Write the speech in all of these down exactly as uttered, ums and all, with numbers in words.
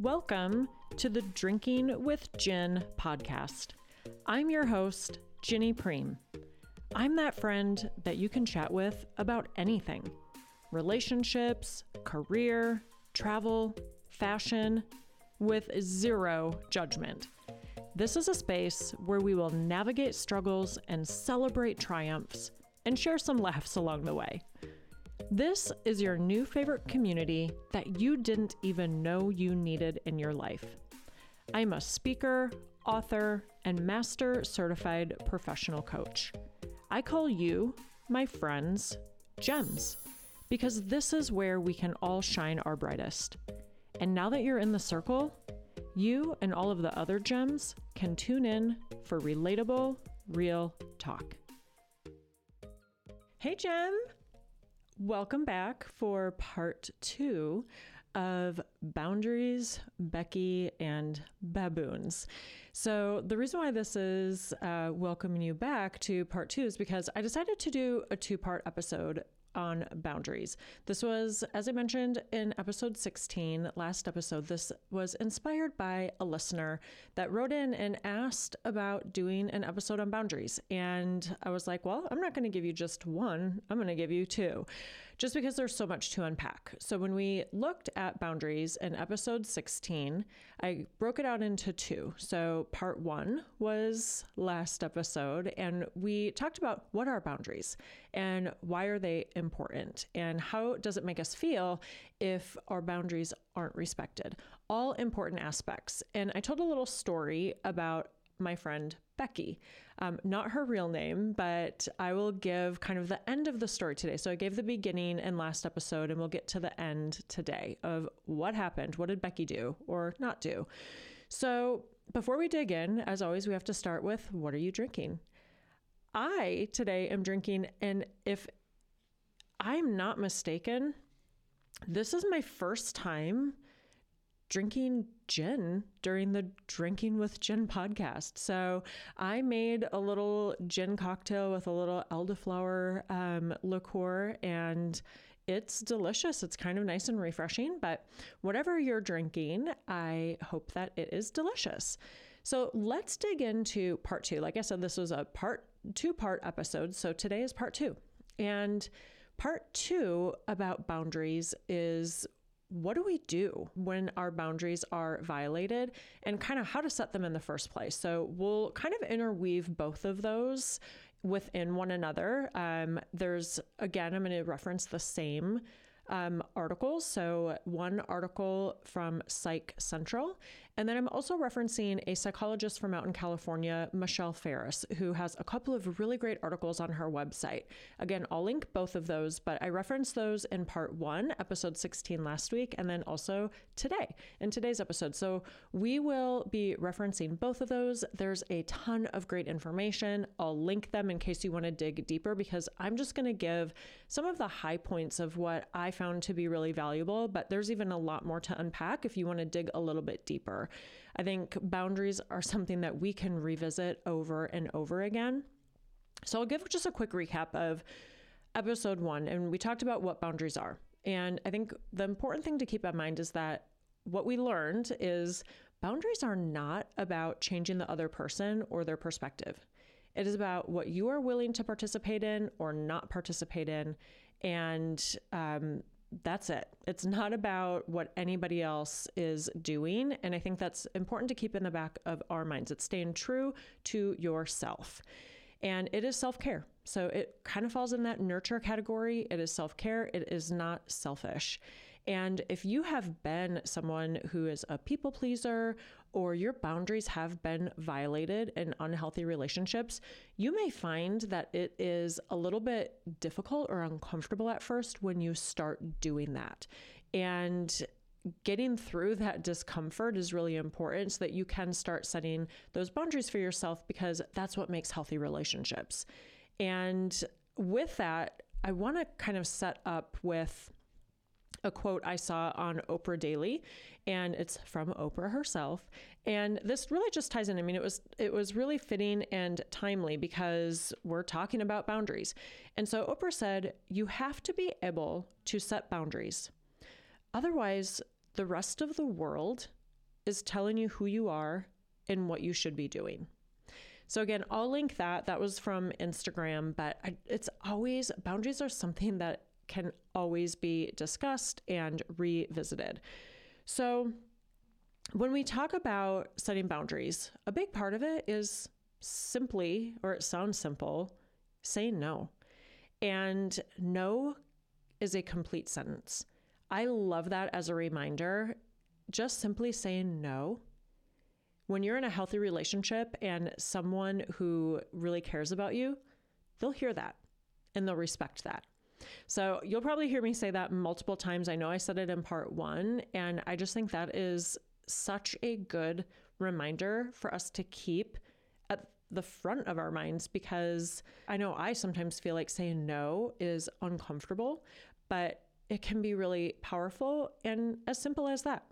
Welcome to the Drinking with Gin podcast. I'm your host, Ginny Priem. I'm that friend that you can chat with about anything. Relationships, career, travel, fashion, with zero judgment. This is a space where we will navigate struggles and celebrate triumphs and share some laughs along the way. This is your new favorite community that you didn't even know you needed in your life. I'm a speaker, author, and master certified professional coach. I call you, my friends, gems, because this is where we can all shine our brightest. And now that you're in the circle, you and all of the other gems can tune in for relatable, real talk. Hey, Gem! Welcome back for part two of Boundaries, Becky, and Baboons. So the reason why this is uh, welcoming you back to part two is because I decided to do a two-part episode on boundaries. This was, as I mentioned in episode sixteen, last episode, this was inspired by a listener that wrote in and asked about doing an episode on boundaries. And I was like, well, I'm not going to give you just one, I'm going to give you two, just because there's so much to unpack. So when we looked at boundaries in episode sixteen, I broke it out into two. So part one was last episode, and we talked about what are boundaries and why are they important, and how does it make us feel if our boundaries aren't respected? All important aspects. And I told a little story about my friend Becky, um, not her real name, but I will give kind of the end of the story today. So I gave the beginning in last episode, and we'll get to the end today of what happened. What did Becky do or not do? So before we dig in, as always, we have to start with, what are you drinking? I today am drinking, and if I'm not mistaken, this is my first time drinking gin during the Drinking with Gin podcast. So I made a little gin cocktail with a little elderflower um, liqueur, and it's delicious. It's kind of nice and refreshing, but whatever you're drinking, I hope that it is delicious. So let's dig into part two. Like I said, this was a part two part episode. So today is part two. And part two about boundaries is, what do we do when our boundaries are violated, and kind of how to set them in the first place? So we'll kind of interweave both of those within one another. Um, there's, again, I'm going to reference the same um, articles. So one article from Psych Central, and then I'm also referencing a psychologist from out in California, Michelle Farris, who has a couple of really great articles on her website. Again, I'll link both of those, but I referenced those in part one, episode sixteen last week, and then also today in today's episode. So we will be referencing both of those. There's a ton of great information. I'll link them in case you want to dig deeper, because I'm just going to give some of the high points of what I found to be really valuable, but there's even a lot more to unpack if you want to dig a little bit deeper. I think boundaries are something that we can revisit over and over again. So I'll give just a quick recap of episode one, and we talked about what boundaries are. And I think the important thing to keep in mind is that what we learned is boundaries are not about changing the other person or their perspective. It is about what you are willing to participate in or not participate in. And um, that's it. It's not about what anybody else is doing. And I think that's important to keep in the back of our minds. It's staying true to yourself. And it is self-care. So it kind of falls in that nurture category. It is self-care. It is not selfish. And if you have been someone who is a people pleaser, or your boundaries have been violated in unhealthy relationships, you may find that it is a little bit difficult or uncomfortable at first when you start doing that. And getting through that discomfort is really important so that you can start setting those boundaries for yourself, because that's what makes healthy relationships. And with that, I want to kind of set up with a quote I saw on Oprah Daily, and it's from Oprah herself. And this really just ties in. I mean, it was, it was really fitting and timely because we're talking about boundaries. And so Oprah said, you have to be able to set boundaries. Otherwise, the rest of the world is telling you who you are and what you should be doing. So again, I'll link that. That was from Instagram, but I, it's always, boundaries are something that can always be discussed and revisited. So when we talk about setting boundaries, a big part of it is simply, or it sounds simple, saying no. And no is a complete sentence. I love that as a reminder, just simply saying no. When you're in a healthy relationship and someone who really cares about you, they'll hear that and they'll respect that. So you'll probably hear me say that multiple times. I know I said it in part one, and I just think that is such a good reminder for us to keep at the front of our minds, because I know I sometimes feel like saying no is uncomfortable, but it can be really powerful and as simple as that.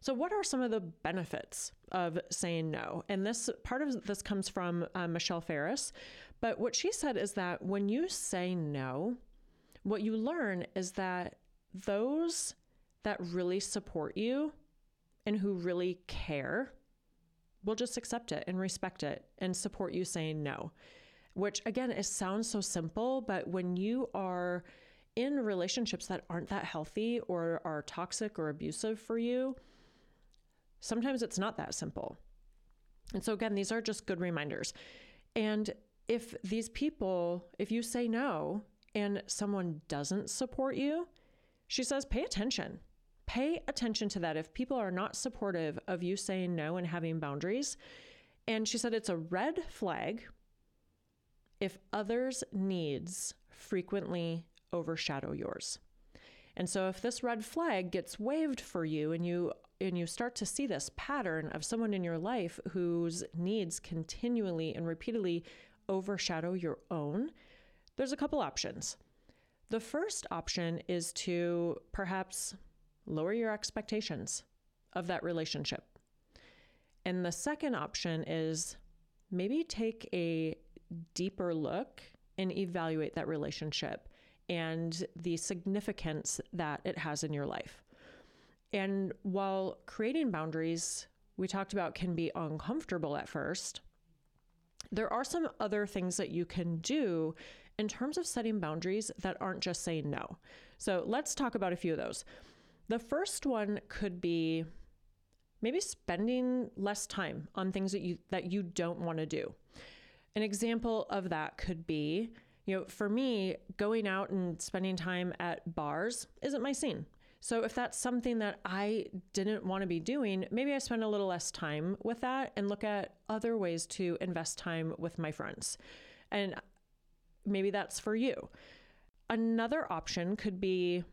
So what are some of the benefits of saying no? And this part of this comes from uh, Michelle Farris. But what she said is that when you say no, what you learn is that those that really support you and who really care will just accept it and respect it and support you saying no, which again, it sounds so simple, but when you are in relationships that aren't that healthy or are toxic or abusive for you, sometimes it's not that simple. And so again, these are just good reminders. And if these people, if you say no and someone doesn't support you, she says, pay attention. Pay attention to that. If people are not supportive of you saying no and having boundaries, and she said it's a red flag if others' needs frequently overshadow yours. And so if this red flag gets waved for you and you and you start to see this pattern of someone in your life whose needs continually and repeatedly overshadow your own, there's a couple options. The first option is to perhaps lower your expectations of that relationship. And the second option is maybe take a deeper look and evaluate that relationship and the significance that it has in your life. And while creating boundaries, we talked about, can be uncomfortable at first, there are some other things that you can do in terms of setting boundaries that aren't just saying no. So let's talk about a few of those. The first one could be maybe spending less time on things that you that you don't want to do. An example of that could be, you know, for me, going out and spending time at bars isn't my scene. So if that's something that I didn't want to be doing, maybe I spend a little less time with that and look at other ways to invest time with my friends. And maybe that's for you. Another option could be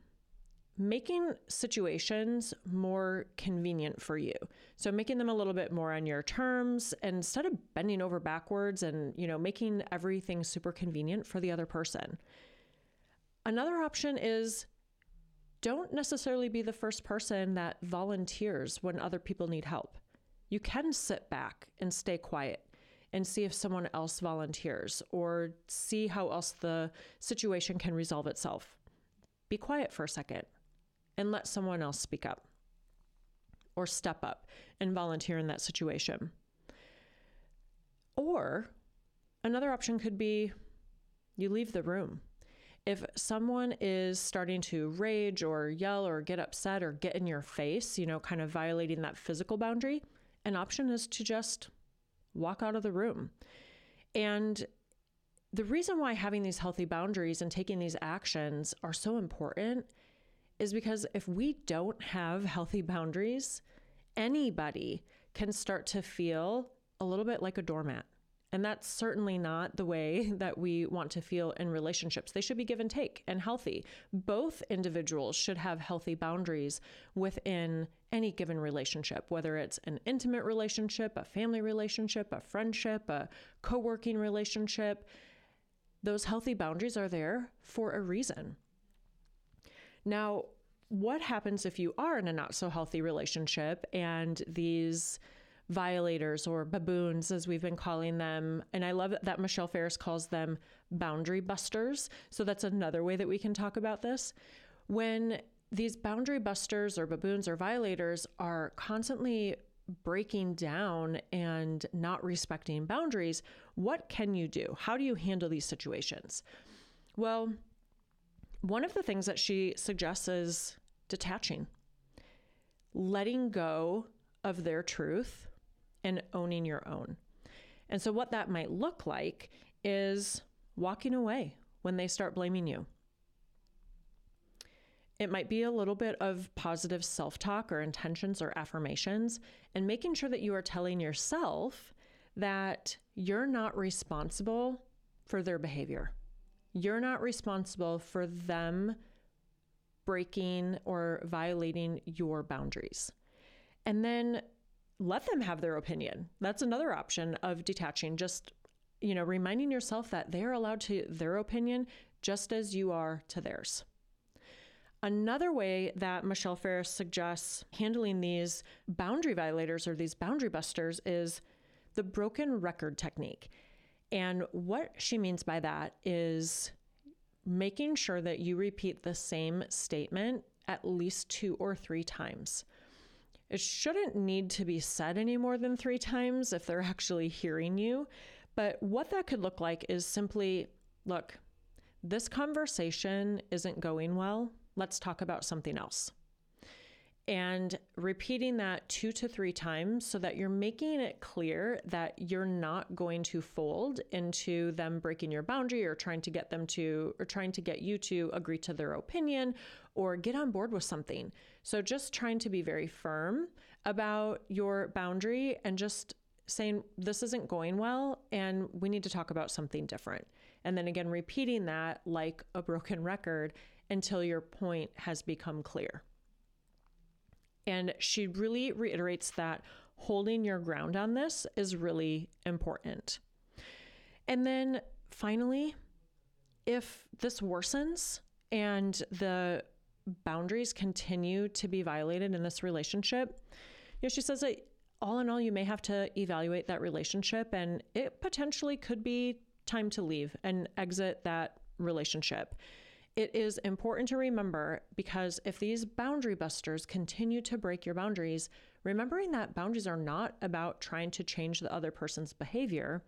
making situations more convenient for you. So making them a little bit more on your terms instead of bending over backwards and, you know, making everything super convenient for the other person. Another option is don't necessarily be the first person that volunteers when other people need help. You can sit back and stay quiet and see if someone else volunteers or see how else the situation can resolve itself. Be quiet for a second and let someone else speak up or step up and volunteer in that situation. Or another option could be you leave the room. If someone is starting to rage or yell or get upset or get in your face, you know, kind of violating that physical boundary, an option is to just walk out of the room. And the reason why having these healthy boundaries and taking these actions are so important is because if we don't have healthy boundaries, anybody can start to feel a little bit like a doormat. And that's certainly not the way that we want to feel in relationships. They should be give and take and healthy. Both individuals should have healthy boundaries within any given relationship, whether it's an intimate relationship, a family relationship, a friendship, a co-working relationship. Those healthy boundaries are there for a reason. Now, what happens if you are in a not so healthy relationship and these violators or baboons, as we've been calling them, and I love that Michelle Farris calls them boundary busters. So that's another way that we can talk about this. When these boundary busters or baboons or violators are constantly breaking down and not respecting boundaries. What can you do? How do you handle these situations? Well, one of the things that she suggests is detaching, letting go of their truth and owning your own. And so what that might look like is walking away when they start blaming you. It might be a little bit of positive self-talk or intentions or affirmations, and making sure that you are telling yourself that you're not responsible for their behavior. You're not responsible for them breaking or violating your boundaries. And then let them have their opinion. That's another option of detaching. Just, you know, reminding yourself that they are allowed to their opinion just as you are to theirs. Another way that Michelle Farris suggests handling these boundary violators or these boundary busters is the broken record technique. And what she means by that is making sure that you repeat the same statement at least two or three times. It shouldn't need to be said any more than three times if they're actually hearing you. But what that could look like is simply, look, this conversation isn't going well. Let's talk about something else. And repeating that two to three times so that you're making it clear that you're not going to fold into them breaking your boundary or trying to get them to, or trying to get you to agree to their opinion or get on board with something. So just trying to be very firm about your boundary and just saying, this isn't going well, and we need to talk about something different. And then again, repeating that like a broken record until your point has become clear. And she really reiterates that holding your ground on this is really important. And then finally, if this worsens and the boundaries continue to be violated in this relationship, you know, she says that all in all, you may have to evaluate that relationship, and it potentially could be time to leave and exit that relationship. It is important to remember, because if these boundary busters continue to break your boundaries, remembering that boundaries are not about trying to change the other person's behavior.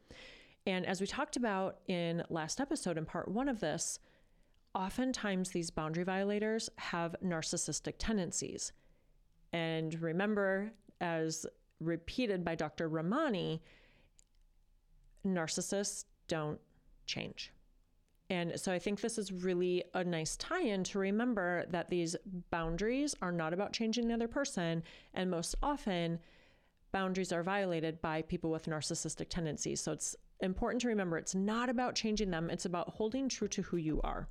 And as we talked about in last episode in part one of this, oftentimes these boundary violators have narcissistic tendencies. And remember, as repeated by Doctor Ramani, narcissists don't change. And so I think this is really a nice tie-in to remember that these boundaries are not about changing the other person. And most often, boundaries are violated by people with narcissistic tendencies. So it's important to remember it's not about changing them. It's about holding true to who you are.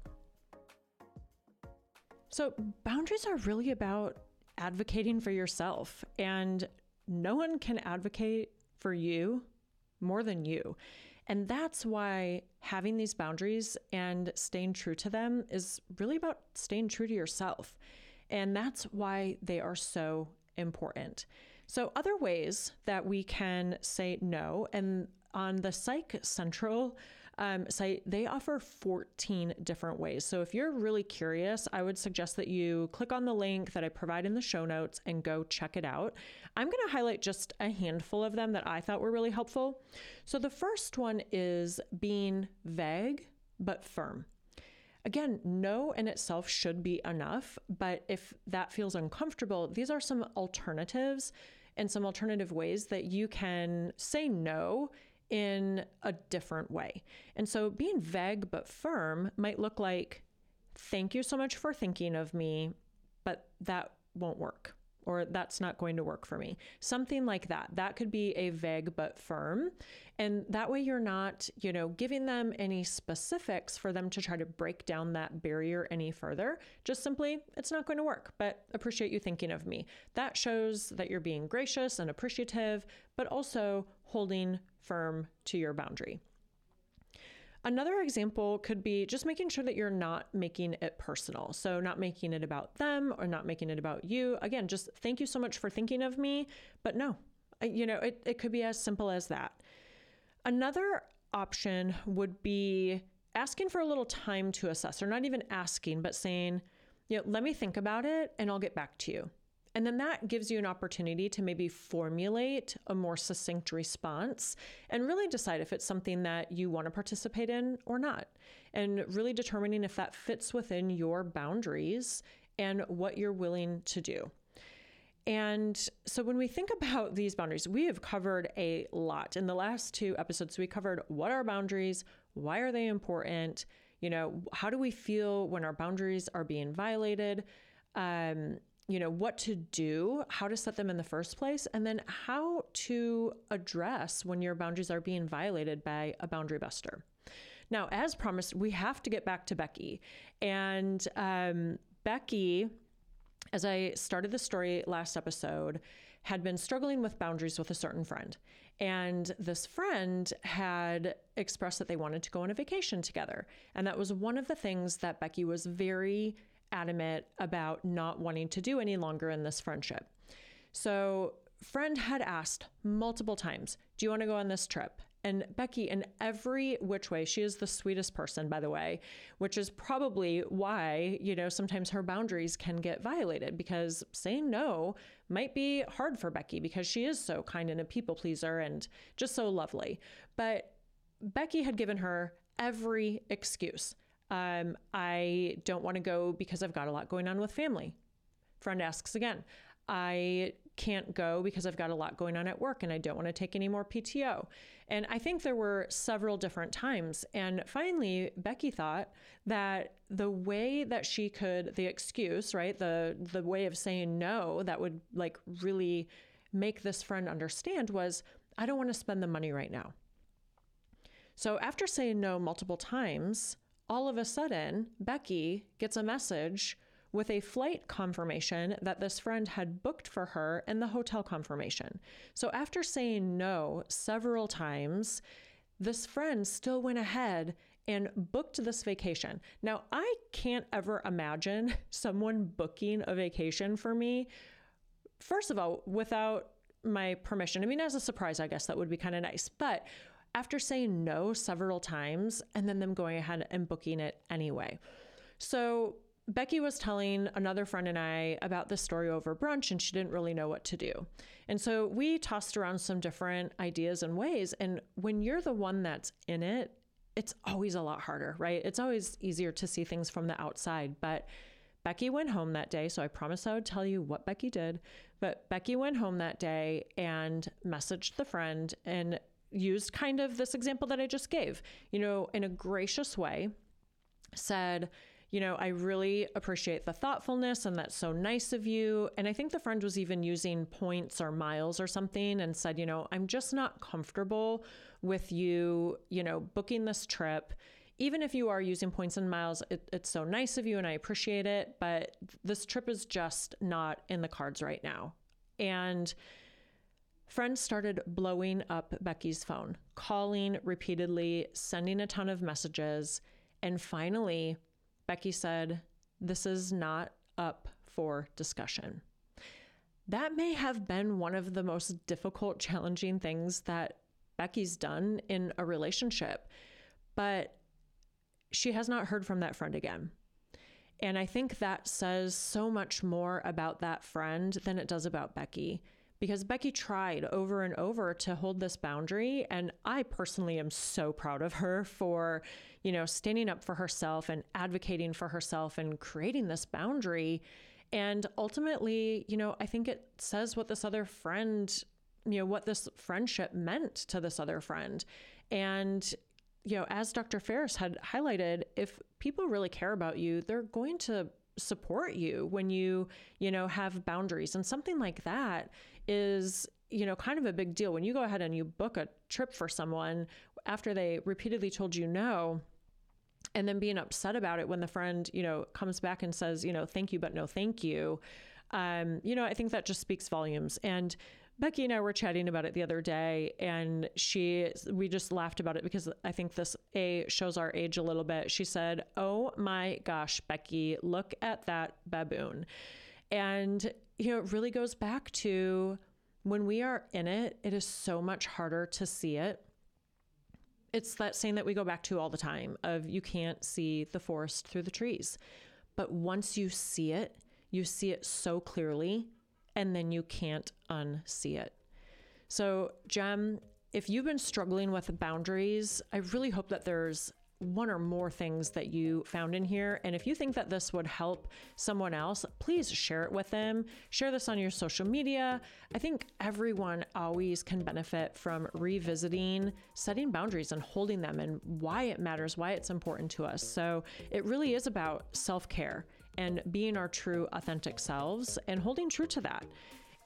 So boundaries are really about advocating for yourself. And no one can advocate for you more than you. And that's why having these boundaries and staying true to them is really about staying true to yourself. And that's why they are so important. So other ways that we can say no, and on the Psych Central um, site, they offer fourteen different ways. So if you're really curious, I would suggest that you click on the link that I provide in the show notes and go check it out. I'm going to highlight just a handful of them that I thought were really helpful. So the first one is being vague but firm. Again, no in itself should be enough, but if that feels uncomfortable, these are some alternatives and some alternative ways that you can say no in a different way. And so being vague but firm might look like, thank you so much for thinking of me, but that won't work, or that's not going to work for me. Something like that. That could be a vague but firm. And that way you're not, you know, giving them any specifics for them to try to break down that barrier any further. Just simply, it's not going to work, but appreciate you thinking of me. That shows that you're being gracious and appreciative, but also holding firm to your boundary. Another example could be just making sure that you're not making it personal. So not making it about them or not making it about you. Again, just thank you so much for thinking of me, but no, you know, it, it could be as simple as that. Another option would be asking for a little time to assess, or not even asking, but saying, you know, let me think about it and I'll get back to you. And then that gives you an opportunity to maybe formulate a more succinct response and really decide if it's something that you want to participate in or not, and really determining if that fits within your boundaries and what you're willing to do. And so when we think about these boundaries, we have covered a lot. In the last two episodes, we covered what are boundaries, why are they important, you know, how do we feel when our boundaries are being violated, um, you know, what to do, how to set them in the first place, and then how to address when your boundaries are being violated by a boundary buster. Now, as promised, we have to get back to Becky. And um, Becky, as I started the story last episode, had been struggling with boundaries with a certain friend. And this friend had expressed that they wanted to go on a vacation together. And that was one of the things that Becky was very adamant about not wanting to do any longer in this friendship. So friend had asked multiple times, do you want to go on this trip? And Becky, in every which way, she is the sweetest person, by the way, which is probably why, you know, sometimes her boundaries can get violated, because saying no might be hard for Becky because she is so kind and a people pleaser and just so lovely. But Becky had given her every excuse. Um, I don't want to go because I've got a lot going on with family. Friend asks again. I can't go because I've got a lot going on at work and I don't want to take any more P T O. And I think there were several different times. And finally, Becky thought that the way that she could, the excuse, right, the the way of saying no that would like really make this friend understand was, I don't want to spend the money right now. So after saying no multiple times, all of a sudden, Becky gets a message with a flight confirmation that this friend had booked for her and the hotel confirmation. So after saying no several times, this friend still went ahead and booked this vacation. Now, I can't ever imagine someone booking a vacation for me, first of all, without my permission. I mean, as a surprise, I guess that would be kind of nice. But after saying no several times and then them going ahead and booking it anyway. So Becky was telling another friend and I about this story over brunch, and she didn't really know what to do. And so we tossed around some different ideas and ways. And when you're the one that's in it, it's always a lot harder, right? It's always easier to see things from the outside. But Becky went home that day. So I promised I would tell you what Becky did. But Becky went home that day and messaged the friend and used kind of this example that I just gave, you know, in a gracious way, said, you know, I really appreciate the thoughtfulness and that's so nice of you. And I think the friend was even using points or miles or something and said, you know, I'm just not comfortable with you, you know, booking this trip. Even if you are using points and miles, it, it's so nice of you and I appreciate it, but this trip is just not in the cards right now. And friends started blowing up Becky's phone, calling repeatedly, sending a ton of messages. And finally, Becky said, this is not up for discussion. That may have been one of the most difficult, challenging things that Becky's done in a relationship, but she has not heard from that friend again. And I think that says so much more about that friend than it does about Becky, because Becky tried over and over to hold this boundary. And I personally am so proud of her for, you know, standing up for herself and advocating for herself and creating this boundary. And ultimately, you know, I think it says what this other friend, you know, what this friendship meant to this other friend. And, you know, as Doctor Farris had highlighted, if people really care about you, they're going to support you when you, you know, have boundaries. And something like that is, you know, kind of a big deal. When you go ahead and you book a trip for someone after they repeatedly told you no, and then being upset about it when the friend, you know, comes back and says, you know, thank you, but no, thank you. Um, you know, I think that just speaks volumes. And Becky and I were chatting about it the other day, and she, we just laughed about it because I think this a shows our age a little bit. She said, oh my gosh, Becky, look at that baboon. And, you know, it really goes back to when we are in it, it is so much harder to see it. It's that saying that we go back to all the time of you can't see the forest through the trees. But once you see it, you see it so clearly, and then you can't unsee it. So, Jem, if you've been struggling with boundaries, I really hope that there's one or more things that you found in here. And if you think that this would help someone else, please share it with them. Share this on your social media. I think everyone always can benefit from revisiting, setting boundaries and holding them, and why it matters, why it's important to us. So it really is about self-care and being our true, authentic selves and holding true to that.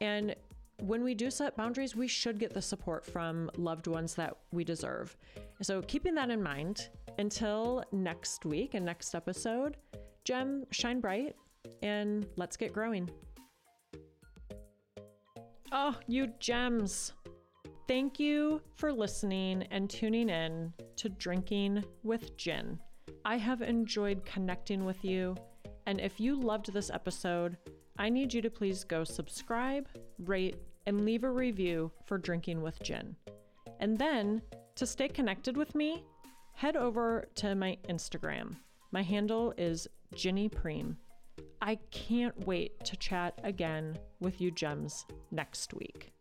And when we do set boundaries, we should get the support from loved ones that we deserve. So keeping that in mind, until next week and next episode, Jem, shine bright and let's get growing. Oh, you gems. Thank you for listening and tuning in to Drinking with Gin. I have enjoyed connecting with you. And if you loved this episode, I need you to please go subscribe, rate, and leave a review for Drinking with Gin. And then, to stay connected with me, head over to my Instagram. My handle is Ginny Priem. I can't wait to chat again with you gems next week.